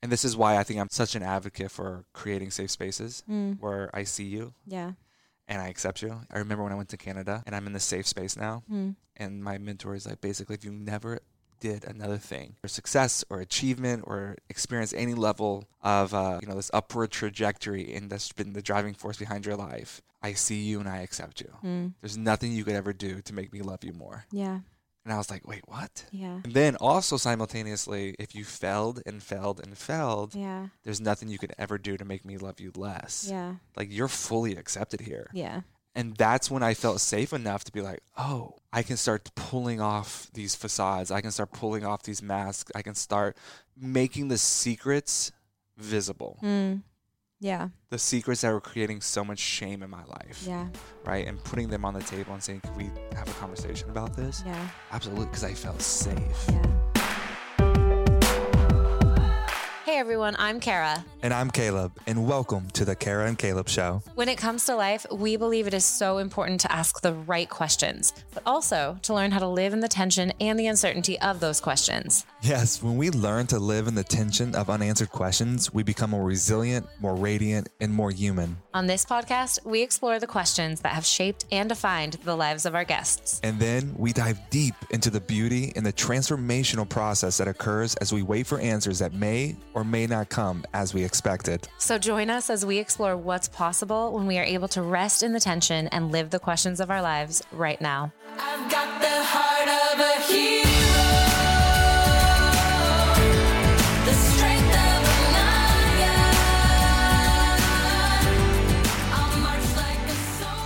And this is why I think I'm such an advocate for creating safe spaces where I see you. Yeah. And I accept you. I remember when I went to Canada and I'm in the safe space now. And my mentor is like, basically, if you never did another thing or success or achievement or experience any level of, this upward trajectory, and that's been the driving force behind your life, I see you and I accept you. There's nothing you could ever do to make me love you more. Yeah. And I was like, wait, what? Yeah. And then also simultaneously, if you failed and failed and failed, there's nothing you could ever do to make me love you less. Yeah. Like, you're fully accepted here. Yeah. And that's when I felt safe enough to be like, oh, I can start pulling off these facades. I can start pulling off these masks. I can start making the secrets visible. Yeah. The secrets that were creating so much shame in my life. Yeah. Right? And putting them on the table and saying, can we have a conversation about this? Yeah. Absolutely, because I felt safe. Yeah. Hey everyone, I'm Kara. And I'm Caleb, and welcome to the Kara and Caleb Show. When it comes to life, we believe it is so important to ask the right questions, but also to learn how to live in the tension and the uncertainty of those questions. Yes, when we learn to live in the tension of unanswered questions, we become more resilient, more radiant, and more human. On this podcast, we explore the questions that have shaped and defined the lives of our guests. And then we dive deep into the beauty and the transformational process that occurs as we wait for answers that may or may not come as we expected. So join us as we explore what's possible when we are able to rest in the tension and live the questions of our lives right now. I've got the heart of a hero.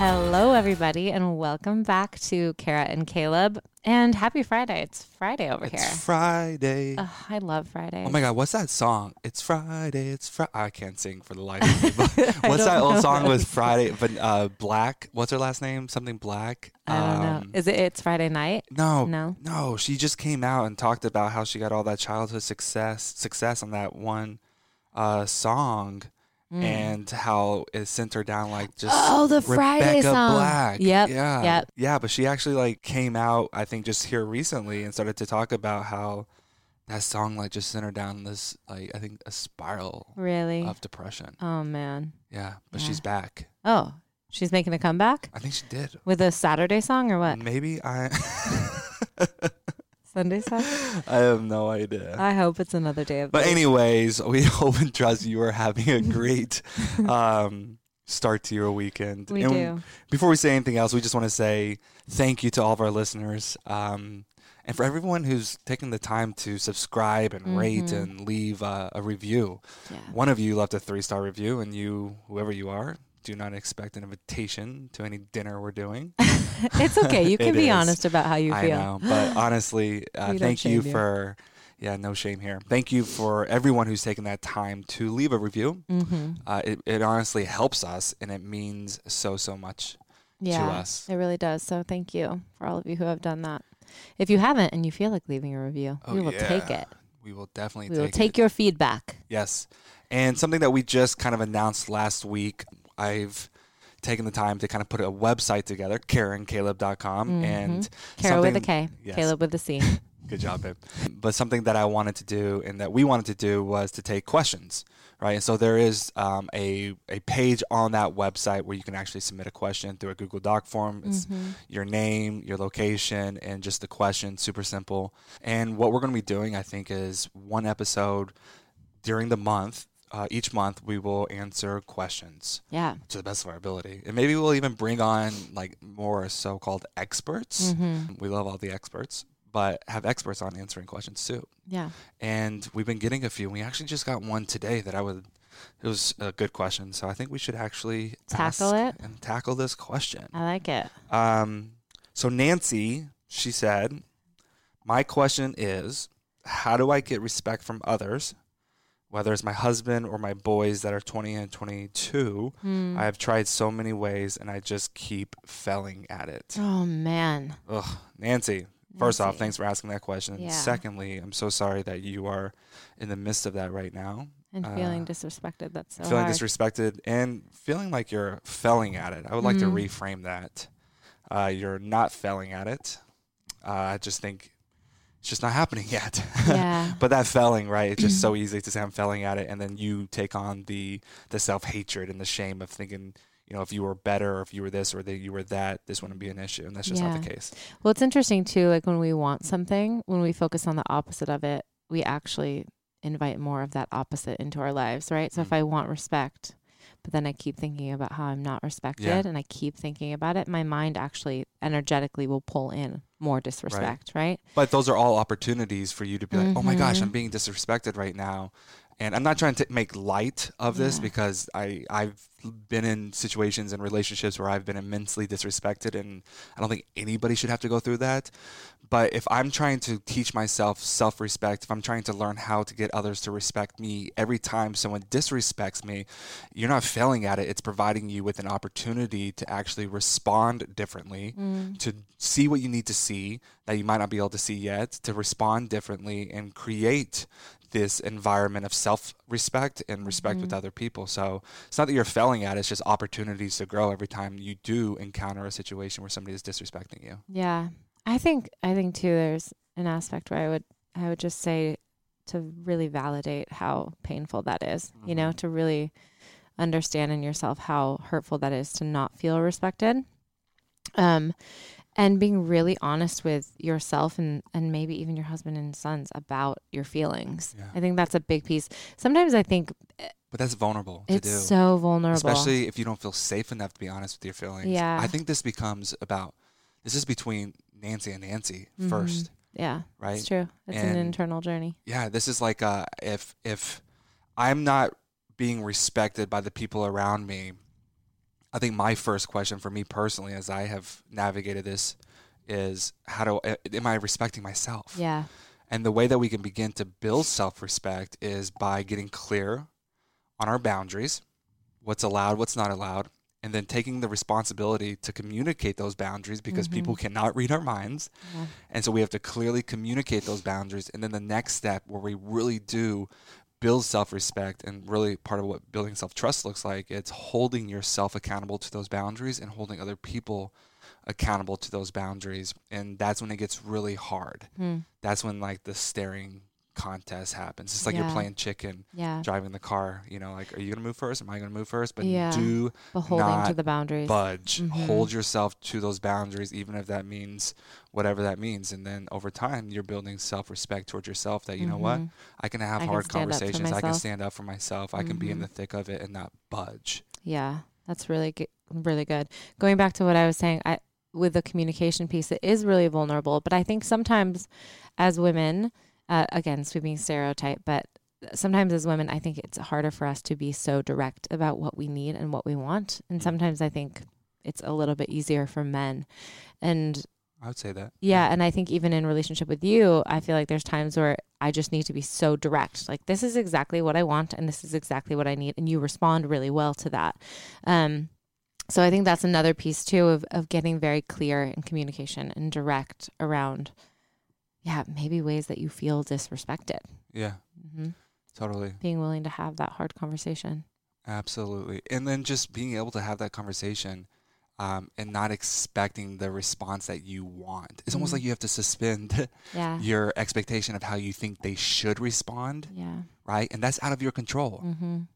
Hello, everybody, and welcome back to Kara and Caleb. And happy Friday. It's Friday over here. It's Friday. I love Friday. Oh, my God. What's that song? It's Friday. It's Friday. I can't sing for the life of me. What's that old song with Friday? But Black. What's her last name? Something Black. I don't know. Is it It's Friday Night? No. She just came out and talked about how she got all that childhood success on that one song. And how it sent her down, like, just the Friday song. Black. Yep. Yeah. Yep. Yeah. But she actually came out, I think, just here recently and started to talk about how that song just sent her down this I think a spiral of depression. Oh man. Yeah. But she's back. Oh, she's making a comeback? I think she did. With a Saturday song or what? Maybe Sunday song? I have no idea. I hope it's another day of. But anyways, we hope and trust you are having a great start to your weekend. We do. Before we say anything else, we just want to say thank you to all of our listeners. And for everyone who's taken the time to subscribe and rate and leave a review. Yeah. One of you left a 3-star review, and you, whoever you are, do not expect an invitation to any dinner we're doing. It's okay. You can be honest about how you feel. I know, but honestly, thank you for, no shame here. Thank you for everyone who's taken that time to leave a review. It honestly helps us, and it means so much to us. It really does. So thank you for all of you who have done that. If you haven't and you feel like leaving a review, we will take it. We will definitely take it. We will take your feedback. Yes. And something that we just kind of announced last week, I've taken the time to kind of put a website together, KaraandCaleb.com. And Kara with a K, yes. Caleb with a C. Good job, babe. But something that I wanted to do and that we wanted to do was to take questions, right? And so there is a page on that website where you can actually submit a question through a Google Doc form. It's your name, your location, and just the question, super simple. And what we're going to be doing, I think, is one episode during the month. Each month, we will answer questions to the best of our ability. And maybe we'll even bring on more so-called experts. We love all the experts, but have experts on answering questions too. Yeah. And we've been getting a few. We actually just got one today that it was a good question. So I think we should actually tackle it and tackle this question. I like it. So Nancy, she said, my question is, how do I get respect from others? Whether it's my husband or my boys that are 20 and 22, I have tried so many ways and I just keep failing at it. Oh, man. Ugh, Nancy, first off, thanks for asking that question. Yeah. Secondly, I'm so sorry that you are in the midst of that right now. And feeling disrespected. That's so hard. Feeling disrespected and feeling like you're failing at it. I would like to reframe that. You're not failing at it. I just think it's just not happening yet. Yeah. But that failing, right? It's just so easy to say I'm failing at it. And then you take on the self-hatred and the shame of thinking, you know, if you were better or if you were this or that you were that, this wouldn't be an issue. And that's just not the case. Well, it's interesting too, like when we want something, when we focus on the opposite of it, we actually invite more of that opposite into our lives, right? So if I want respect, but then I keep thinking about how I'm not respected and I keep thinking about it, my mind actually energetically will pull in more disrespect, right? But those are all opportunities for you to be like, oh my gosh, I'm being disrespected right now. And I'm not trying to make light of this because I've been in situations and relationships where I've been immensely disrespected, and I don't think anybody should have to go through that. But if I'm trying to teach myself self-respect, if I'm trying to learn how to get others to respect me, every time someone disrespects me, you're not failing at it. It's providing you with an opportunity to actually respond differently, to see what you need to see that you might not be able to see yet, to respond differently and create this environment of self-respect and respect with other people. So it's not that you're failing at it, it's just opportunities to grow every time you do encounter a situation where somebody is disrespecting you. Yeah. I think too, there's an aspect where I would just say to really validate how painful that is, you know, to really understand in yourself how hurtful that is to not feel respected. And being really honest with yourself and maybe even your husband and sons about your feelings. Yeah. I think that's a big piece. Sometimes I think... But that's vulnerable to do. It's so vulnerable. Especially if you don't feel safe enough to be honest with your feelings. Yeah. I think this becomes about... This is between Nancy and Nancy first. Yeah. Right? It's true. It's an internal journey. Yeah. This is like if I'm not being respected by the people around me, I think my first question for me personally, as I have navigated this, is am I respecting myself? Yeah. And the way that we can begin to build self-respect is by getting clear on our boundaries, what's allowed, what's not allowed, and then taking the responsibility to communicate those boundaries because people cannot read our minds. Yeah. And so we have to clearly communicate those boundaries. And then the next step where we really do build self-respect, and really part of what building self-trust looks like, it's holding yourself accountable to those boundaries and holding other people accountable to those boundaries. And that's when it gets really hard. That's when like the staring contest happens. It's like you're playing chicken, driving the car, you know, like, are you going to move first? Am I going to move first? But do not to the boundaries. Budge. Hold yourself to those boundaries, even if that means whatever that means. And then over time, you're building self-respect towards yourself that, you know what, I can have hard conversations. I can stand up for myself. I can be in the thick of it and not budge. Yeah, that's really good. Really good. Going back to what I was saying, with the communication piece, it is really vulnerable. But I think sometimes as women, again, sweeping stereotype, but sometimes as women, I think it's harder for us to be so direct about what we need and what we want. And sometimes I think it's a little bit easier for men. And I would say that. Yeah. And I think even in relationship with you, I feel like there's times where I just need to be so direct. Like, this is exactly what I want and this is exactly what I need. And you respond really well to that. So I think that's another piece too of getting very clear in communication and direct around maybe ways that you feel disrespected. Yeah, totally. Being willing to have that hard conversation. Absolutely. And then just being able to have that conversation and not expecting the response that you want. It's almost like you have to suspend your expectation of how you think they should respond. Yeah. Right? And that's out of your control.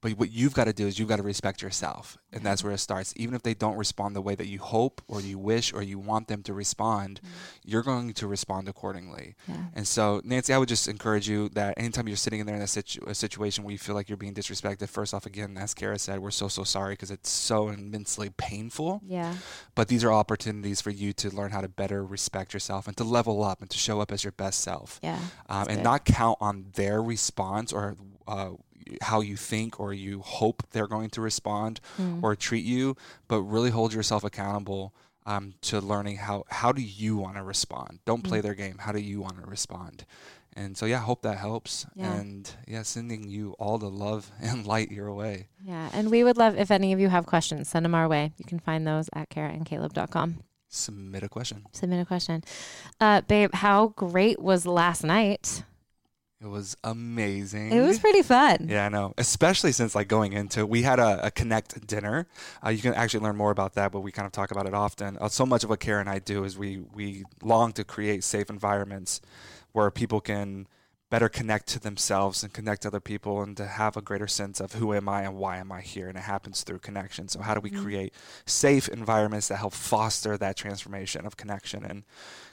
But what you've got to do is you've got to respect yourself. And that's where it starts. Even if they don't respond the way that you hope or you wish or you want them to respond, you're going to respond accordingly. Yeah. And so, Nancy, I would just encourage you that anytime you're sitting in there in a situation where you feel like you're being disrespected, first off, again, as Kara said, we're so sorry because it's so immensely painful. Yeah. But these are opportunities for you to learn how to better respect yourself and to level up and to show up as your best self. Yeah. And not count on their response or how you think or you hope they're going to respond or treat you, but really hold yourself accountable to learning how do you want to respond. Don't play their game. How do you want to respond? And so, hope that helps. Yeah. And sending you all the love and light your way. Yeah. And we would love, if any of you have questions, send them our way. You can find those at karaandcaleb.com. Submit a question. Babe, how great was last night? It was amazing. It was pretty fun. Yeah, I know. Especially since like going into, we had a Connect dinner. You can actually learn more about that, but we kind of talk about it often. So much of what Kara and I do is we long to create safe environments where people can better connect to themselves and connect to other people, and to have a greater sense of who am I and why am I here. And it happens through connection. So how do we create safe environments that help foster that transformation of connection? And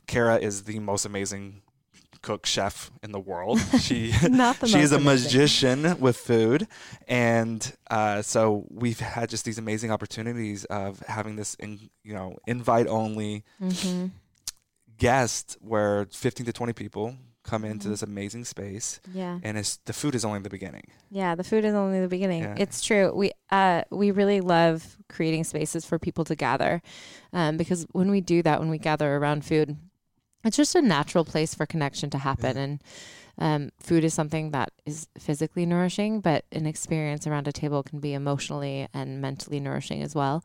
Kara is the most amazing cook chef in the world. She's a magician with food. And so we've had just these amazing opportunities of having this, invite only guest where 15 to 20 people come into this amazing space. Yeah. And the food is only the beginning. Yeah, the food is only the beginning. Yeah. It's true. We really love creating spaces for people to gather, because when we do that, when we gather around food, it's just a natural place for connection to happen. Yeah. And food is something that is physically nourishing, but an experience around a table can be emotionally and mentally nourishing as well.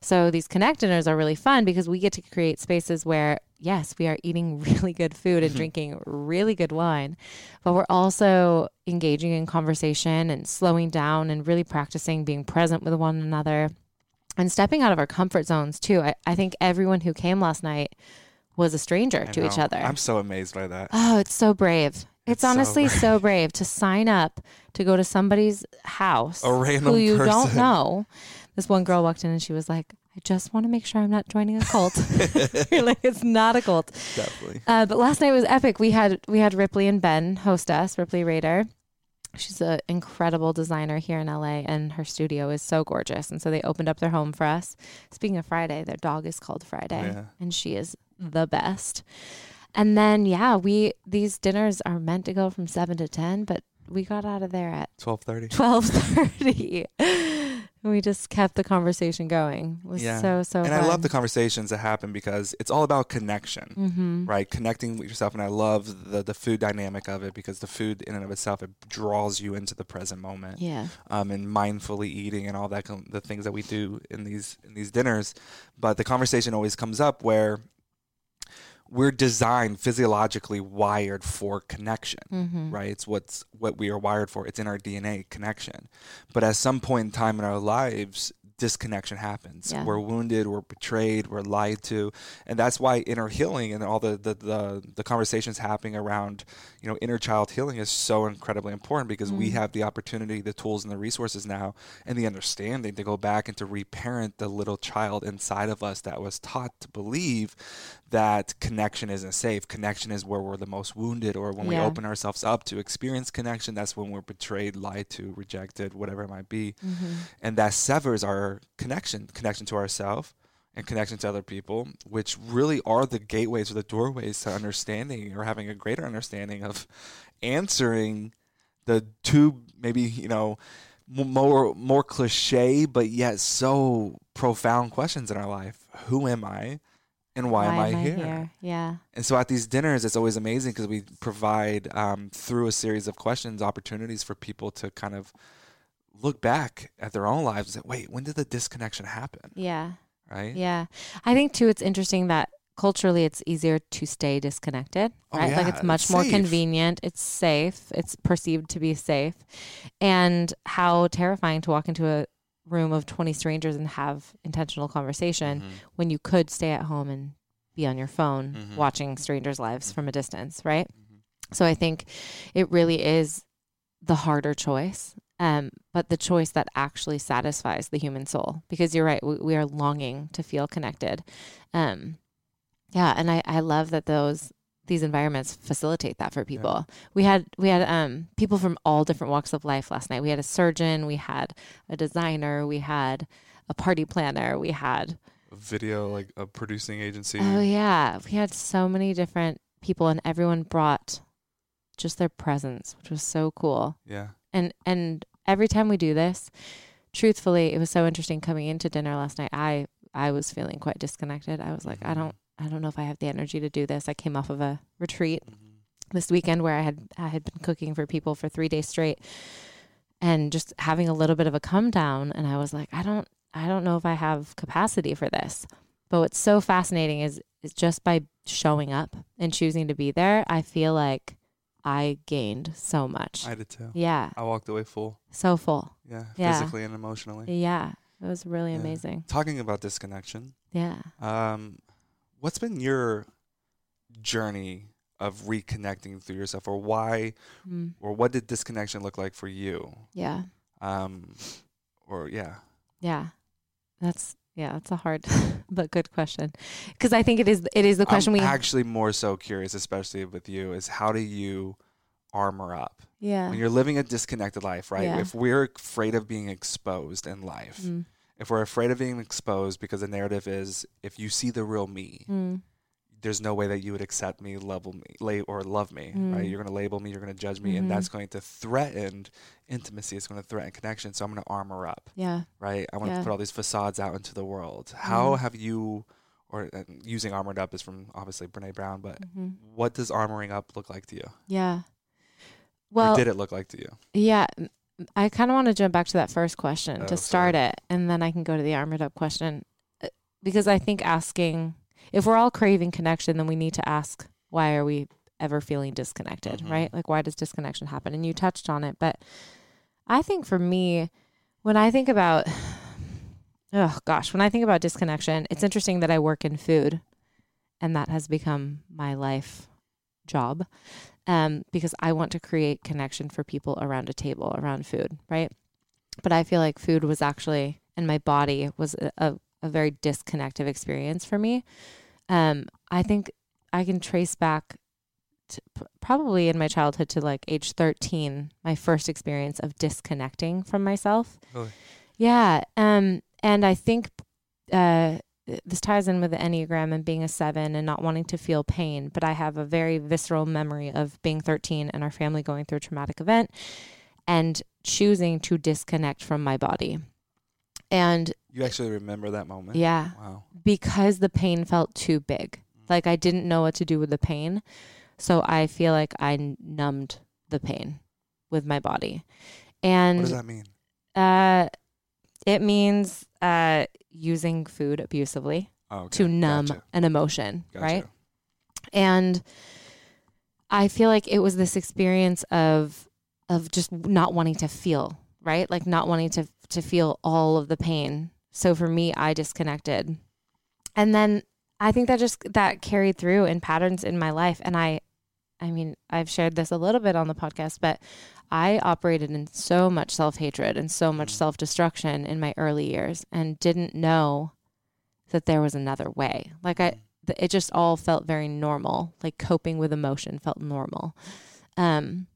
So these connect dinners are really fun because we get to create spaces where, yes, we are eating really good food and drinking really good wine, but we're also engaging in conversation and slowing down and really practicing being present with one another and stepping out of our comfort zones too. I think everyone who came last night was a stranger to each other. I'm so amazed by that. Oh, it's so brave. It's honestly so brave to sign up to go to somebody's house who you don't know. This one girl walked in and she was like, I just want to make sure I'm not joining a cult. You're like, it's not a cult. Definitely. But last night was epic. We had Ripley and Ben host us, Ripley Rader. She's an incredible designer here in LA, and her studio is so gorgeous. And so they opened up their home for us. Speaking of Friday, their dog is called Friday, and she is the best. And then, these dinners are meant to go from 7 to 10, but we got out of there at 12:30. We just kept the conversation going. It was so fun. And I love the conversations that happen because it's all about connection, right? Connecting with yourself. And I love the food dynamic of it because the food in and of itself, it draws you into the present moment. Yeah. And mindfully eating and all that, the things that we do in these dinners. But the conversation always comes up where we're designed, physiologically wired for connection, right? It's what we are wired for. It's in our DNA, connection. But at some point in time in our lives, disconnection happens. Yeah. We're wounded, we're betrayed, we're lied to. And that's why inner healing and all the conversations happening around, inner child healing is so incredibly important because we have the opportunity, the tools and the resources now and the understanding to go back and to reparent the little child inside of us that was taught to believe that connection isn't safe. Connection is where we're the most wounded, or when we open ourselves up to experience connection, that's when we're betrayed, lied to, rejected, whatever it might be. And that severs our connection to ourselves and connection to other people, which really are the gateways or the doorways to understanding or having a greater understanding of answering the two, maybe, more cliche, but yet so profound questions in our life. Who am I? And why am I here? Yeah. And so at these dinners, it's always amazing because we provide, through a series of questions, opportunities for people to kind of look back at their own lives and say, wait, when did the disconnection happen? Yeah. Right? Yeah. I think, too, it's interesting that culturally it's easier to stay disconnected, right? Like it's much more convenient. It's safe. It's perceived to be safe. And how terrifying to walk into a room of 20 strangers and have intentional conversation when you could stay at home and be on your phone watching strangers' lives from a distance, right? So I think it really is the harder choice, but the choice that actually satisfies the human soul, because you're right, we are longing to feel connected. And I love that these environments facilitate that for people. Yeah. We had people from all different walks of life last night. We had a surgeon, we had a designer, we had a party planner, we had a video, like a producing agency. Oh yeah. We had so many different people and everyone brought just their presence, which was so cool. Yeah. And every time we do this, truthfully, it was so interesting coming into dinner last night. I was feeling quite disconnected. I was like, I don't know if I have the energy to do this. I came off of a retreat this weekend where I had been cooking for people for 3 days straight and just having a little bit of a come down. And I was like, I don't know if I have capacity for this. But what's so fascinating is just by showing up and choosing to be there, I feel like I gained so much. I did too. Yeah. I walked away full. So full. Yeah. Physically and emotionally. Yeah. It was really amazing. Talking about disconnection. Yeah. What's been your journey of reconnecting through yourself, or why, or what did disconnection look like for you? Yeah. Yeah. That's a hard but good question, because I think it is the question I'm actually more so curious, especially with you, is how do you armor up? Yeah. When you're living a disconnected life, right? Yeah. If we're afraid of being exposed in life, if we're afraid of being exposed because the narrative is, if you see the real me, there's no way that you would accept me, love me, right? You're going to label me, you're going to judge me, and that's going to threaten intimacy. It's going to threaten connection. So I'm going to armor up, right? I want to put all these facades out into the world. How have you, or using armored up is from obviously Brené Brown, but what does armoring up look like to you? Yeah. Well, or did it look like to you? Yeah. I kind of want to jump back to that first question to start it, and then I can go to the armored up question, because I think if we're all craving connection, then we need to ask, why are we ever feeling disconnected, right? Like, why does disconnection happen? And you touched on it, but I think for me, when I think about, disconnection, it's interesting that I work in food, and that has become my life job, because I want to create connection for people around a table, around food, right? But I feel like food was actually, and my body was a very disconnected experience for me. I think I can trace back to probably in my childhood to like age 13, my first experience of disconnecting from myself. Really? Yeah. And I think this ties in with the Enneagram and being a 7 and not wanting to feel pain, but I have a very visceral memory of being 13 and our family going through a traumatic event and choosing to disconnect from my body. And you actually remember that moment? Yeah. Wow. Because the pain felt too big. Like, I didn't know what to do with the pain. So I feel like I numbed the pain with my body. And what does that mean? It means using food abusively to numb an emotion, right? And I feel like it was this experience of just not wanting to feel, right? Like, not wanting to feel all of the pain. So for me, I disconnected. And then I think that carried through in patterns in my life. And I mean, I've shared this a little bit on the podcast, but I operated in so much self-hatred and so much self-destruction in my early years and didn't know that there was another way. Like, it just all felt very normal. Like, coping with emotion felt normal. And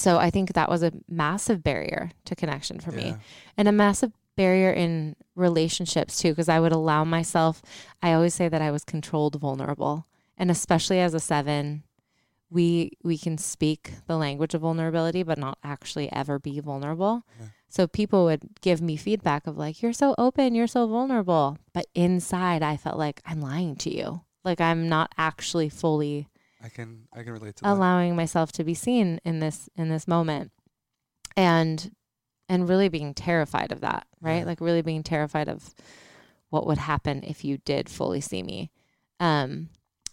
so I think that was a massive barrier to connection for me, and a massive barrier in relationships too, because I would allow myself, I always say that I was controlled vulnerable. And especially as a 7, we can speak the language of vulnerability, but not actually ever be vulnerable. Yeah. So people would give me feedback of like, you're so open, you're so vulnerable. But inside I felt like, I'm lying to you. Like, I'm not actually fully I can relate to that. Allowing myself to be seen in this moment, and really being terrified of that, right? Yeah. Like, really being terrified of what would happen if you did fully see me,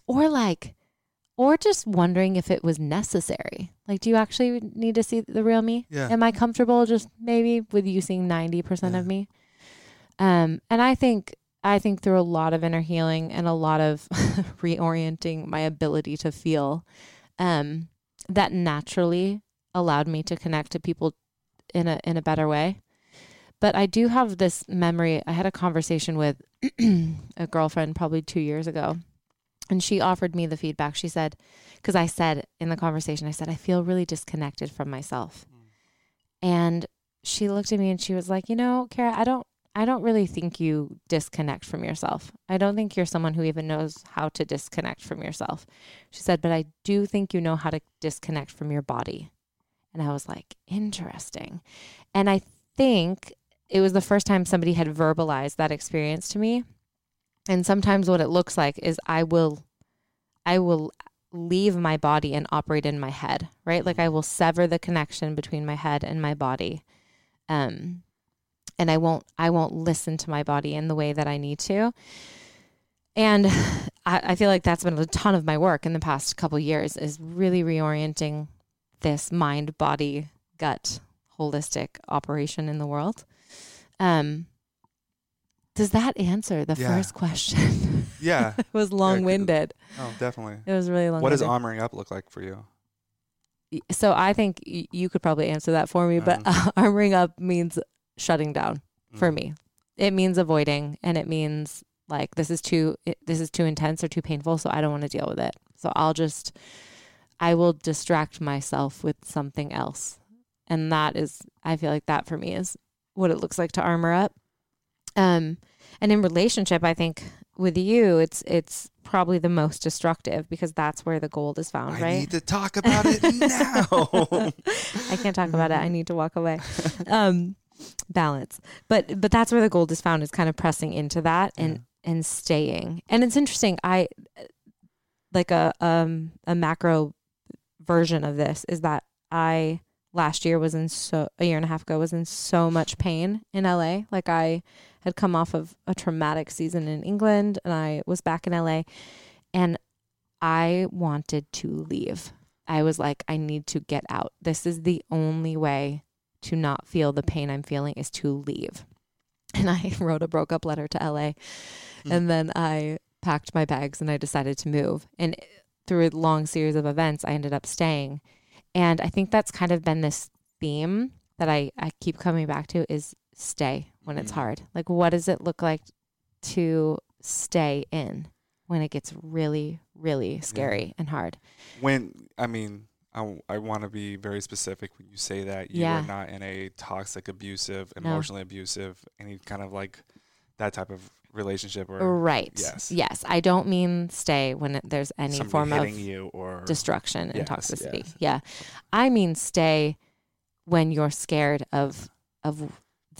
or just wondering if it was necessary. Like, do you actually need to see the real me? Yeah. Am I comfortable just maybe with you seeing 90% of me? And I think through a lot of inner healing and a lot of reorienting my ability to feel, that naturally allowed me to connect to people in a better way. But I do have this memory. I had a conversation with a girlfriend probably 2 years ago, and she offered me the feedback. She said, because I said in the conversation, I said, I feel really disconnected from myself. And she looked at me and she was like, you know, Kara, I don't really think you disconnect from yourself. I don't think you're someone who even knows how to disconnect from yourself. She said, but I do think you know how to disconnect from your body. And I was like, interesting. And I think it was the first time somebody had verbalized that experience to me. And sometimes what it looks like is I will leave my body and operate in my head, right? Like, I will sever the connection between my head and my body. And I won't listen to my body in the way that I need to. And I feel like that's been a ton of my work in the past couple of years, is really reorienting this mind, body, gut, holistic operation in the world. Does that answer the first question? Yeah. It was long-winded. Oh, definitely. It was really long-winded. What does armoring up look like for you? So I think you could probably answer that for me, but armoring up means shutting down for me. It means avoiding, and it means like, this is too intense or too painful, so I don't want to deal with it. So I will distract myself with something else. And that is, I feel like that for me is what it looks like to armor up. And in relationship, I think with you, it's probably the most destructive because that's where the gold is found, right? I need to talk about it now. I can't talk about it. I need to walk away. Balance. But that's where the gold is found, is kind of pressing into that and staying. And it's interesting. I like a macro version of this is that I last year was a year and a half ago was in so much pain in LA. Like I had come off of a traumatic season in England and I was back in LA and I wanted to leave. I was like, I need to get out. This is the only way to not feel the pain I'm feeling is to leave. And I wrote a broke up letter to LA and then I packed my bags and I decided to move. And through a long series of events, I ended up staying. And I think that's kind of been this theme that I keep coming back to is stay when it's hard. Like, what does it look like to stay in when it gets really, really scary and hard? I want to be very specific when you say that you are not in a toxic, abusive, emotionally abusive, any kind of like that type of relationship, or right? Yes. I don't mean stay when there's any somebody form hitting of you or destruction and toxicity. Yes. Yeah, I mean stay when you're scared of the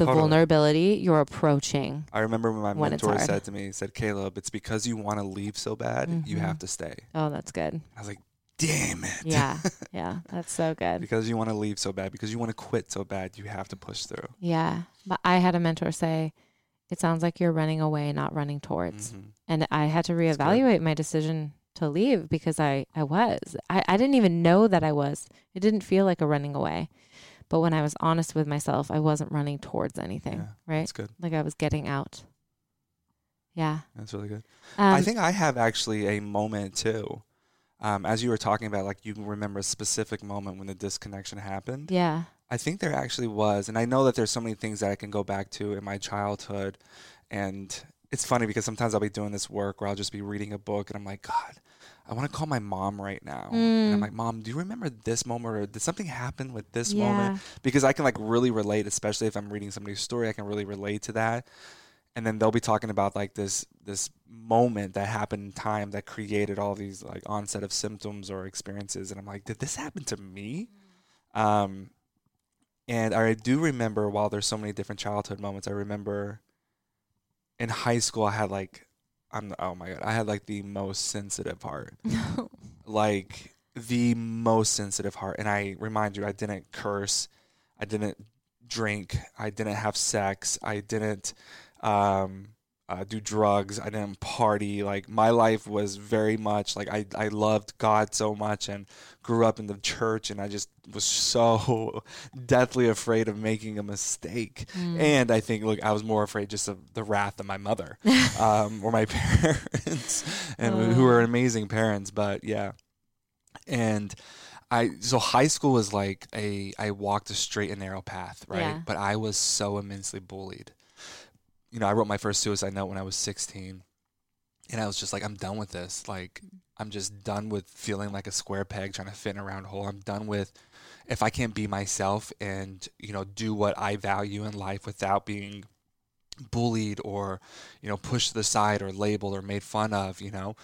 vulnerability you're approaching. I remember when my mentor said to me, he said, "Caleb, it's because you want to leave so bad, you have to stay." Oh, that's good. I was like, damn it. Yeah, that's so good. Because you want to leave so bad, because you want to quit so bad, you have to push through. Yeah, but I had a mentor say, it sounds like you're running away, not running towards. Mm-hmm. And I had to reevaluate my decision to leave because I didn't even know that I was. It didn't feel like a running away. But when I was honest with myself, I wasn't running towards anything, right? That's good. Like I was getting out. Yeah. That's really good. I think I have actually a moment too. As you were talking about, like you remember a specific moment when the disconnection happened. Yeah. I think there actually was. And I know that there's so many things that I can go back to in my childhood. And it's funny because sometimes I'll be doing this work where I'll just be reading a book and I'm like, God, I want to call my mom right now. And I'm like, Mom, do you remember this moment? Or did something happen with this moment? Because I can like really relate, especially if I'm reading somebody's story, I can really relate to that. And then they'll be talking about like this moment that happened in time that created all these like onset of symptoms or experiences. And I'm like, did this happen to me? And I do remember, while there's so many different childhood moments, I remember in high school I had like, I had like the most sensitive heart. Like the most sensitive heart. And I remind you, I didn't curse. I didn't drink. I didn't have sex. I didn't do drugs. I didn't party. Like my life was very much like I loved God so much and grew up in the church, and I just was so deathly afraid of making a mistake. And I think, look, I was more afraid just of the wrath of my mother or my parents, and who were amazing parents. But yeah. And so high school was like I walked a straight and narrow path, right? Yeah. But I was so immensely bullied. You know, I wrote my first suicide note when I was 16, and I was just like, I'm done with this. Like, I'm just done with feeling like a square peg trying to fit in a round hole. I'm done with, if I can't be myself and, you know, do what I value in life without being bullied or, you know, pushed to the side or labeled or made fun of, you know.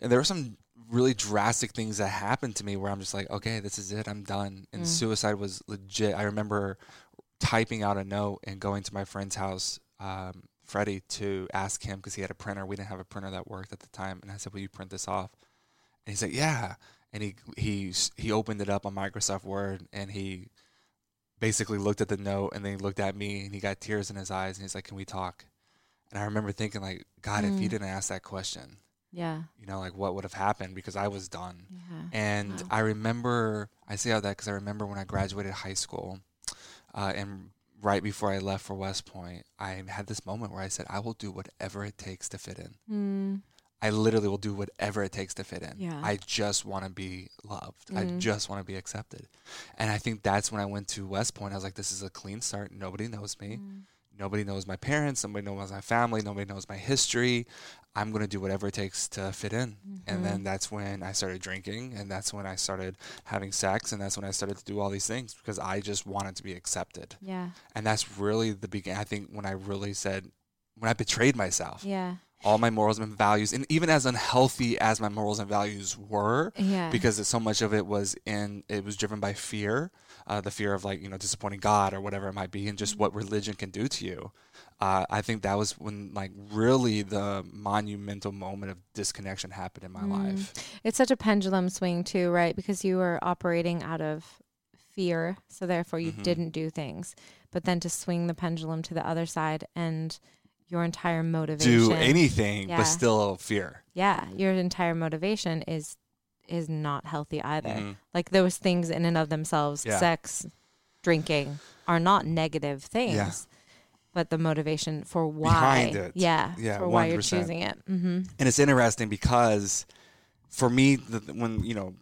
And there were some really drastic things that happened to me where I'm just like, okay, this is it. I'm done. And suicide was legit. I remember typing out a note and going to my friend's house, Freddie, to ask him, because he had a printer. We didn't have a printer that worked at the time. And I said, will you print this off? And he said, yeah. And he opened it up on Microsoft Word, and he basically looked at the note, and then he looked at me, and he got tears in his eyes, and he's like, can we talk? And I remember thinking, like, God, if he didn't ask that question, you know, like, what would have happened? Because I was done. And I remember, I say all that because I remember when I graduated high school, and right before I left for West Point, I had this moment where I said, I will do whatever it takes to fit in. Mm. I literally will do whatever it takes to fit in. Yeah. I just want to be loved. Mm. I just want to be accepted. And I think that's when I went to West Point. I was like, this is a clean start. Nobody knows me. Mm. Nobody knows my parents. Nobody knows my family. Nobody knows my history. I'm going to do whatever it takes to fit in. Mm-hmm. And then that's when I started drinking. And that's when I started having sex. And that's when I started to do all these things because I just wanted to be accepted. Yeah. And that's really the beginning. I think when I really said, when I betrayed myself. Yeah. All my morals and values, and even as unhealthy as my morals and values were, yeah. because so much of it was driven by fear, the fear of disappointing God or whatever it might be, and just mm-hmm. what religion can do to you. I think that was when really the monumental moment of disconnection happened in my life. It's such a pendulum swing too, right? Because you were operating out of fear, so therefore you mm-hmm. didn't do things, but then to swing the pendulum to the other side and your entire motivation. Do anything, yeah. but still fear. Yeah. Your entire motivation is not healthy either. Mm-hmm. Those things in and of themselves, yeah. sex, drinking, are not negative things. Yeah. But the motivation for why. Behind it. Yeah. Yeah. For 100%. Why you're choosing it. Mm-hmm. And it's interesting because for me,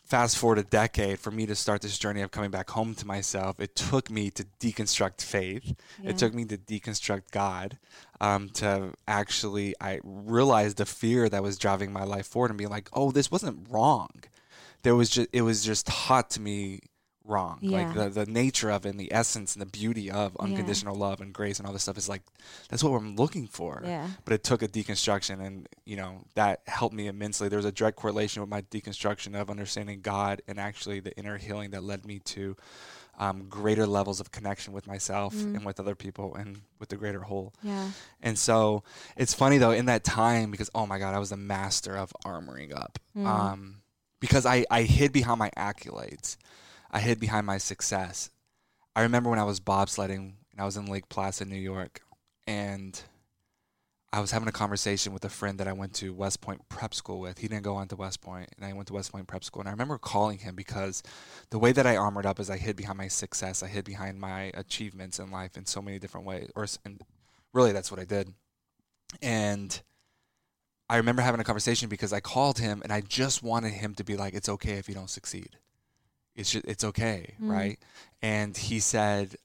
fast forward a decade, for me to start this journey of coming back home to myself, it took me to deconstruct faith. Yeah. It took me to deconstruct God, to actually, I realized the fear that was driving my life forward and being like, oh, this wasn't wrong. It was just taught to me wrong. Yeah. The nature of it and the essence and the beauty of unconditional yeah. love and grace and all this stuff is that's what I'm looking for. Yeah. But it took a deconstruction and, that helped me immensely. There was a direct correlation with my deconstruction of understanding God and actually the inner healing that led me to greater levels of connection with myself and with other people and with the greater whole. Yeah. And so it's funny though, in that time, because, oh my God, I was a master of armoring up because I hid behind my accolades. I hid behind my success. I remember when I was bobsledding and I was in Lake Placid, New York, and I was having a conversation with a friend that I went to West Point prep school with. He didn't go on to West Point, and I went to West Point prep school. And I remember calling him because the way that I armored up is I hid behind my success. I hid behind my achievements in life in so many different ways. And really, that's what I did. And I remember having a conversation because I called him, and I just wanted him to be like, it's okay if you don't succeed. It's okay, right? And he said,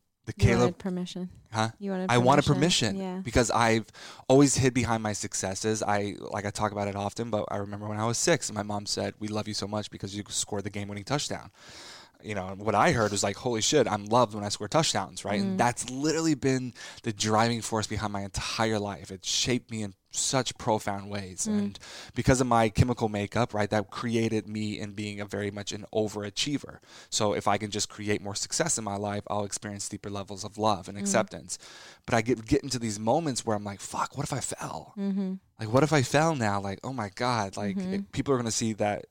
You wanted permission. Huh? You wanted permission. I wanted permission because I've always hid behind my successes. I talk about it often, but I remember when I was 6, and my mom said, we love you so much because you scored the game-winning touchdown. And what I heard was holy shit, I'm loved when I score touchdowns, right? And that's literally been the driving force behind my entire life. It shaped me in such profound ways. And because of my chemical makeup, right, that created me in being a very much an overachiever. So if I can just create more success in my life, I'll experience deeper levels of love and acceptance. But I get into these moments where I'm like, fuck, what if I fell? Mm-hmm. What if I fell now? Oh my God, mm-hmm. People are going to see that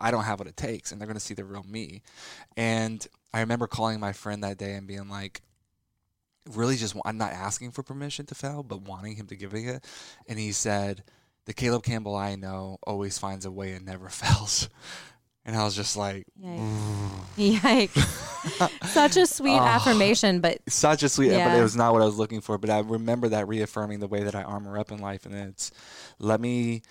I don't have what it takes, and they're going to see the real me. And I remember calling my friend that day and being like, really just, I'm not asking for permission to fail, but wanting him to give it. And he said, the Caleb Campbell I know always finds a way and never fails. And I was just like, yikes. Such a sweet affirmation, but. Such a sweet, but it was not what I was looking for. But I remember that reaffirming the way that I armor up in life. And it's, let me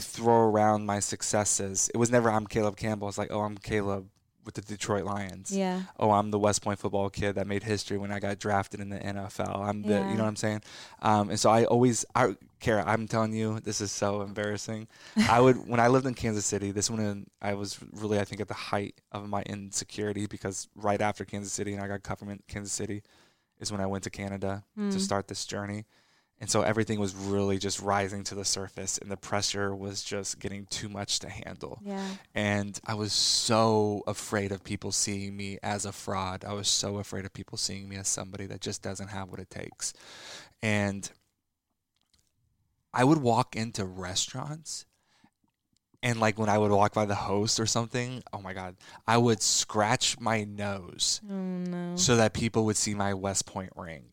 throw around my successes. It was never, I'm Caleb Campbell. It's like, oh, I'm Caleb with the Detroit Lions. Yeah. Oh, I'm the West Point football kid that made history when I got drafted in the NFL. I'm the, you know what I'm saying? And so I always, Kara, I'm telling you, this is so embarrassing. When I lived in Kansas City, I was really, I think, at the height of my insecurity because right after Kansas City and I got cut from Kansas City is when I went to Canada to start this journey. And so everything was really just rising to the surface, and the pressure was just getting too much to handle. Yeah. And I was so afraid of people seeing me as a fraud. I was so afraid of people seeing me as somebody that just doesn't have what it takes. And I would walk into restaurants, and when I would walk by the host or something, oh my God, I would scratch my nose so that people would see my West Point ring.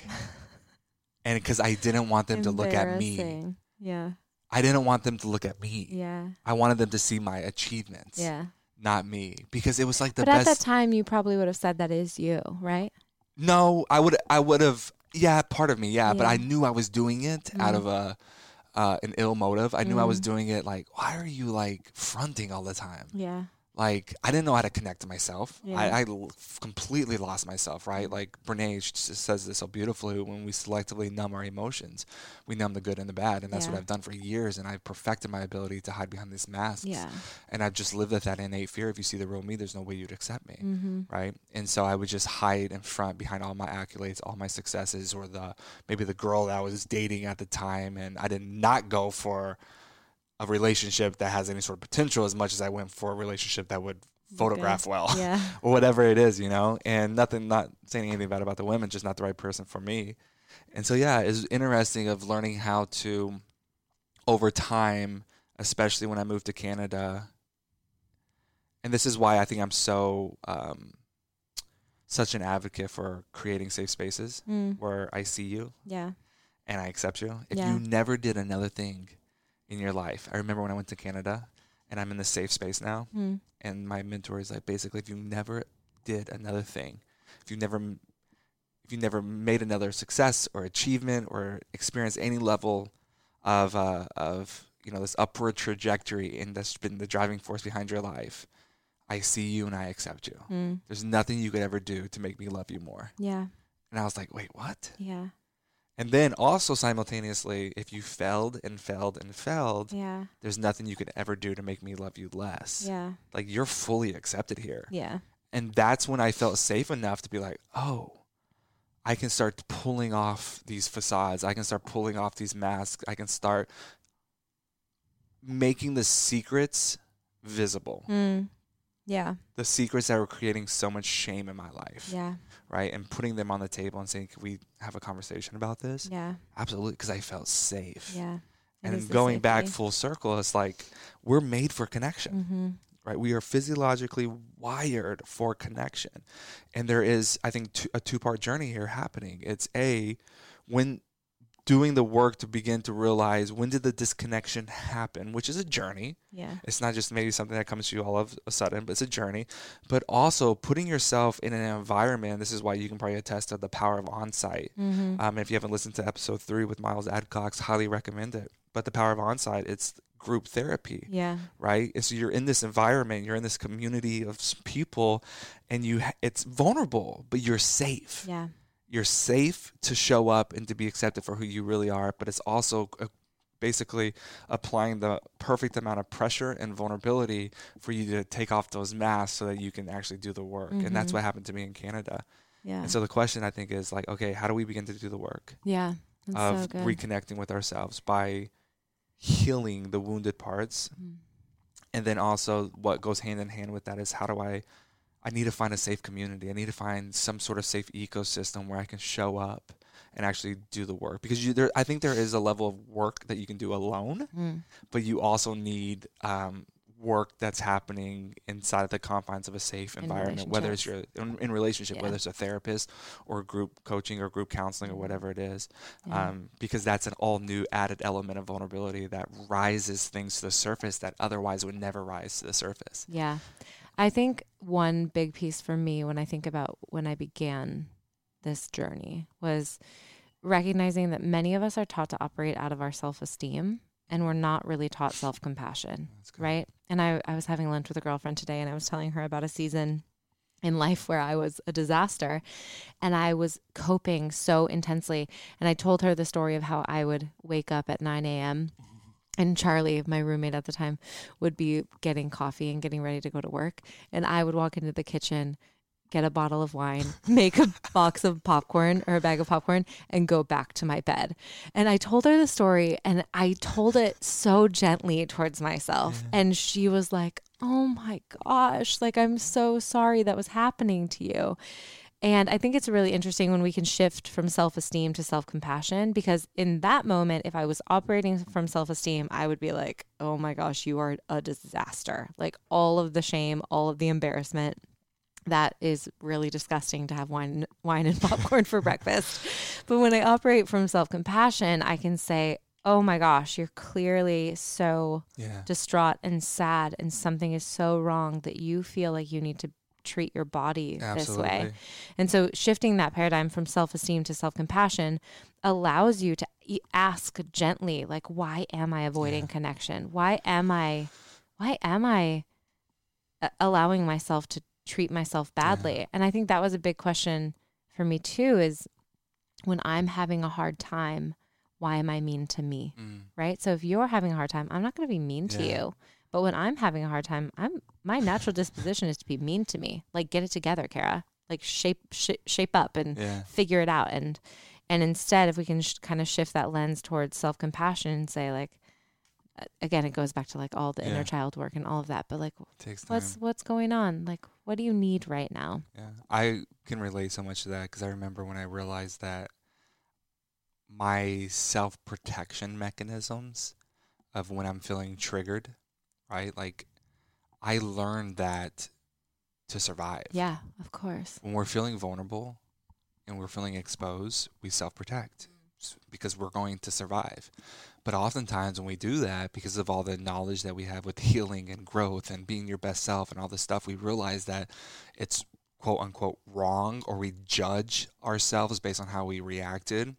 And because I didn't want them to look at me. Yeah. I didn't want them to look at me. Yeah. I wanted them to see my achievements. Yeah. Not me. Because it was the best. But at that time, you probably would have said that is you, right? No, I would have Yeah, part of me, yeah. But I knew I was doing it out of an ill motive. I knew I was doing it like, why are you like fronting all the time? Yeah. Like, I didn't know how to connect to myself. Yeah. I completely lost myself, right? Like, Brené says this so beautifully, when we selectively numb our emotions, we numb the good and the bad. And that's what I've done for years. And I've perfected my ability to hide behind these masks. Yeah. And I've just lived with that innate fear. If you see the real me, there's no way you'd accept me, right? And so I would just hide in front behind all my accolades, all my successes, or maybe the girl that I was dating at the time. And I did not go for a relationship that has any sort of potential as much as I went for a relationship that would photograph well, or whatever it is, you know, and nothing, not saying anything bad about the women, just not the right person for me. And so, yeah, it's interesting of learning how to, over time, especially when I moved to Canada. And this is why I think I'm so, such an advocate for creating safe spaces where I see you and I accept you. If you never did another thing in your life. I remember when I went to Canada, and I'm in the safe space now. And my mentor is like, basically, if you never did another thing, if you never made another success or achievement or experienced any level of you know, this upward trajectory, and that's been the driving force behind your life, I see you and I accept you. There's nothing you could ever do to make me love you more. Yeah. And I was like, wait, what? Yeah. And then also simultaneously, if you failed and failed and failed, there's nothing you could ever do to make me love you less. Yeah. Like, you're fully accepted here. Yeah. And that's when I felt safe enough to be like, oh, I can start pulling off these facades. I can start pulling off these masks. I can start making the secrets visible. Yeah. The secrets that were creating so much shame in my life. Yeah. Right? And putting them on the table and saying, can we have a conversation about this? Yeah. Absolutely. Because I felt safe. Yeah. And going back full circle, it's like, we're made for connection. Right? We are physiologically wired for connection. And there is, I think, a two-part journey here happening. It's when doing the work to begin to realize, when did the disconnection happen, which is a journey. Yeah. It's not just maybe something that comes to you all of a sudden, but it's a journey. But also putting yourself in an environment, this is why you can probably attest to the power of Onsite. If you haven't listened to episode 3 with Miles Adcox, highly recommend it. But the power of Onsite, it's group therapy. Yeah. Right? And so you're in this environment, you're in this community of people, and it's vulnerable, but you're safe. Yeah. You're safe to show up and to be accepted for who you really are, but it's also basically applying the perfect amount of pressure and vulnerability for you to take off those masks so that you can actually do the work. And that's what happened to me in Canada. Yeah. And so the question, I think, is like, okay, how do we begin to do the work of so good, reconnecting with ourselves by healing the wounded parts? And then also what goes hand in hand with that is, how do I need to find a safe community. I need to find some sort of safe ecosystem where I can show up and actually do the work. Because I think there is a level of work that you can do alone, but you also need work that's happening inside of the confines of a safe environment, whether it's in relationship, whether it's a therapist or group coaching or group counseling or whatever it is, because that's an all new added element of vulnerability that rises things to the surface that otherwise would never rise to the surface. Yeah. I think one big piece for me when I think about when I began this journey was recognizing that many of us are taught to operate out of our self-esteem, and we're not really taught self-compassion, right? And I was having lunch with a girlfriend today, and I was telling her about a season in life where I was a disaster and I was coping so intensely. And I told her the story of how I would wake up at 9 a.m. and Charlie, my roommate at the time, would be getting coffee and getting ready to go to work. And I would walk into the kitchen, get a bottle of wine, make a box of popcorn or a bag of popcorn, and go back to my bed. And I told her the story, and I told it so gently towards myself. And she was like, oh my gosh, like, I'm so sorry that was happening to you. And I think it's really interesting when we can shift from self-esteem to self-compassion, because in that moment, if I was operating from self-esteem, I would be like, oh my gosh, you are a disaster. Like, all of the shame, all of the embarrassment. That is really disgusting to have wine and popcorn for breakfast. But when I operate from self-compassion, I can say, oh my gosh, you're clearly so distraught and sad, and something is so wrong that you feel like you need to treat your body Absolutely. This way. And so shifting that paradigm from self-esteem to self-compassion allows you to ask gently, like, why am I avoiding connection? Why am I allowing myself to treat myself badly? Yeah. And I think that was a big question for me too, is when I'm having a hard time, why am I mean to me? Mm. Right? So if you're having a hard time, I'm not going to be mean to you. But when I'm having a hard time, my natural disposition is to be mean to me. Like, get it together, Kara. Like, shape up and figure it out. And instead, if we can kind of shift that lens towards self-compassion and say, like, again, it goes back to like all the inner child work and all of that. But like, what's going on? Like, what do you need right now? Yeah, I can relate so much to that because I remember when I realized that my self-protection mechanisms of when I'm feeling triggered, right? Like, I learned that to survive. Yeah, of course. When we're feeling vulnerable and we're feeling exposed, we self-protect because we're going to survive. But oftentimes when we do that, because of all the knowledge that we have with healing and growth and being your best self and all this stuff, we realize that it's quote unquote wrong, or we judge ourselves based on how we reacted.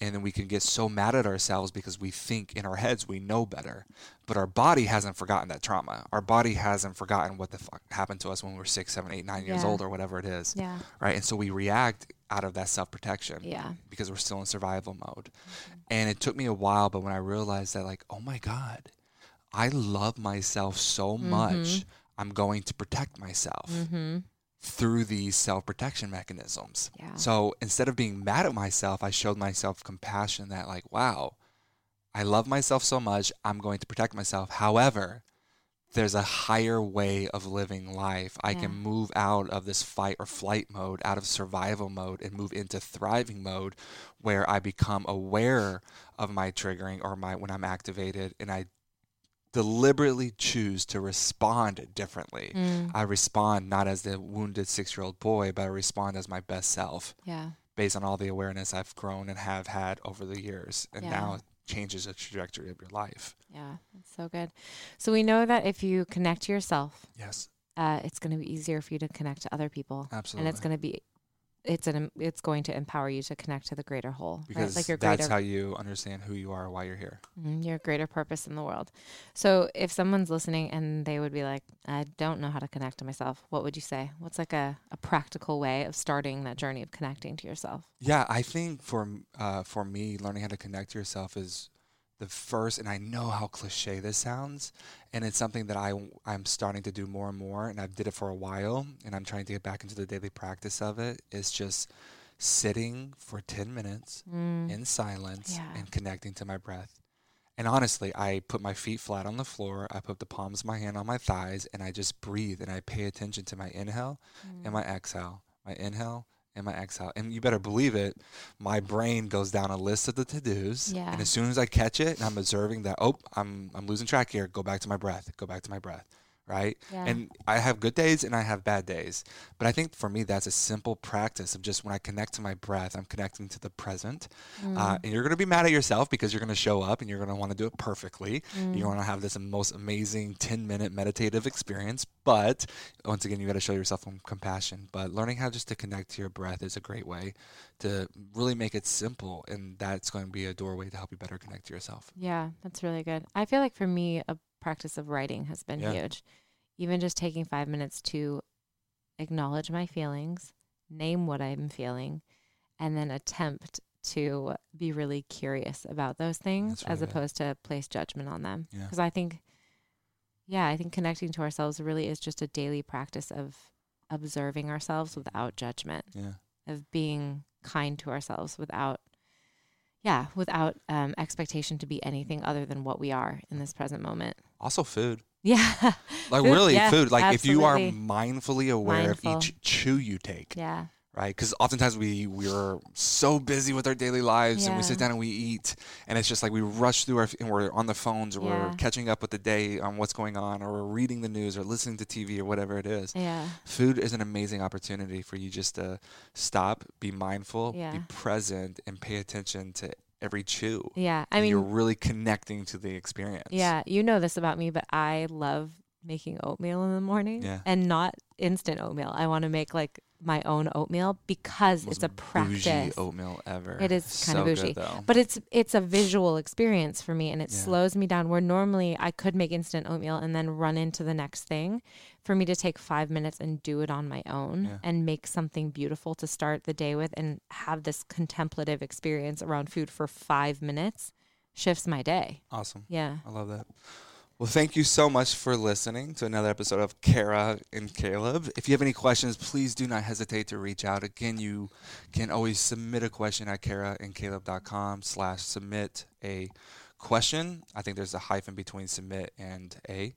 And then we can get so mad at ourselves because we think in our heads we know better. But our body hasn't forgotten that trauma. Our body hasn't forgotten what the fuck happened to us when we were 6, 7, 8, 9 years old or whatever it is. Yeah. Right. And so we react out of that self-protection because we're still in survival mode. Mm-hmm. And it took me a while, but when I realized that, like, oh my God, I love myself so much, I'm going to protect myself. Mm-hmm. Through these self-protection mechanisms. Yeah. So instead of being mad at myself, I showed myself compassion that, like, wow, I love myself so much, I'm going to protect myself. However, there's a higher way of living life. I can move out of this fight or flight mode, out of survival mode, and move into thriving mode where I become aware of my triggering or my when I'm activated, and I deliberately choose to respond differently. Mm. I respond not as the wounded 6-year-old boy, but I respond as my best self. Yeah. Based on all the awareness I've grown and have had over the years. And now it changes the trajectory of your life. Yeah. That's so good. So we know that if you connect to yourself, it's going to be easier for you to connect to other people. Absolutely. And it's going to be it's going to empower you to connect to the greater whole. Because right? Like that's how you understand who you are, why you're here. Your greater purpose in the world. So if someone's listening and they would be like, I don't know how to connect to myself, what would you say? What's like a practical way of starting that journey of connecting to yourself? Yeah, I think for me, learning how to connect to yourself is the first, and I know how cliche this sounds, and it's something that I'm starting to do more and more, and I've did it for a while, and I'm trying to get back into the daily practice of it, is just sitting for 10 minutes in silence and connecting to my breath. And honestly, I put my feet flat on the floor, I put the palms of my hand on my thighs, and I just breathe, and I pay attention to my inhale and my exhale, my inhale and my exhale. And you better believe it, my brain goes down a list of the to-dos. Yeah. And as soon as I catch it, and I'm observing that, oh, I'm losing track here. Go back to my breath. Go back to my breath. Right? Yeah. And I have good days and I have bad days. But I think for me, that's a simple practice of just when I connect to my breath, I'm connecting to the present. And you're going to be mad at yourself because you're going to show up and you're going to want to do it perfectly. You want to have this most amazing 10-minute meditative experience. But once again, you got to show yourself some compassion. But learning how just to connect to your breath is a great way to really make it simple. And that's going to be a doorway to help you better connect to yourself. Yeah, that's really good. I feel like for me, a practice of writing has been huge. Even just taking 5 minutes to acknowledge my feelings, name what I'm feeling, and then attempt to be really curious about those things as opposed to place judgment on them. Because I think connecting to ourselves really is just a daily practice of observing ourselves without judgment, of being kind to ourselves without expectation to be anything other than what we are in this present moment. Also food. Yeah. Like food, really food. Like absolutely. If you are mindfully aware of each chew you take. Yeah. Right? Because oftentimes we're so busy with our daily lives and we sit down and we eat and it's just like we rush through and we're on the phones or we're catching up with the day on what's going on or we're reading the news or listening to TV or whatever it is. Yeah. Food is an amazing opportunity for you just to stop, be mindful, be present, and pay attention to every chew. Yeah. I mean, you're really connecting to the experience. Yeah. You know this about me, but I love making oatmeal in the morning and not instant oatmeal. I want to make like my own oatmeal because it's a practice. Bougie oatmeal ever. It is kind of bougie, but it's a visual experience for me, and it slows me down. Where normally I could make instant oatmeal and then run into the next thing. For me to take 5 minutes and do it on my own and make something beautiful to start the day with, and have this contemplative experience around food for 5 minutes, shifts my day. Awesome. Yeah, I love that. Well, thank you so much for listening to another episode of Kara and Caleb. If you have any questions, please do not hesitate to reach out. Again, you can always submit a question at karaandcaleb.com/submit-a-question. I think there's a hyphen between submit and a.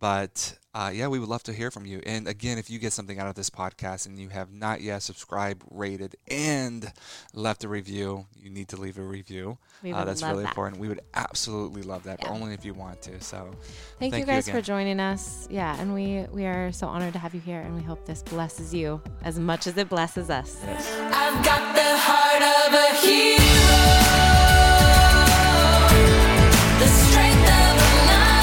But, yeah, we would love to hear from you. And, again, if you get something out of this podcast and you have not yet subscribed, rated, and left a review, you need to leave a review. That's really important. We would absolutely love that, but only if you want to. So, thank you guys for joining us. Yeah, and we are so honored to have you here, and we hope this blesses you as much as it blesses us. Yes. I've got the heart of a hero, the strength of a lion.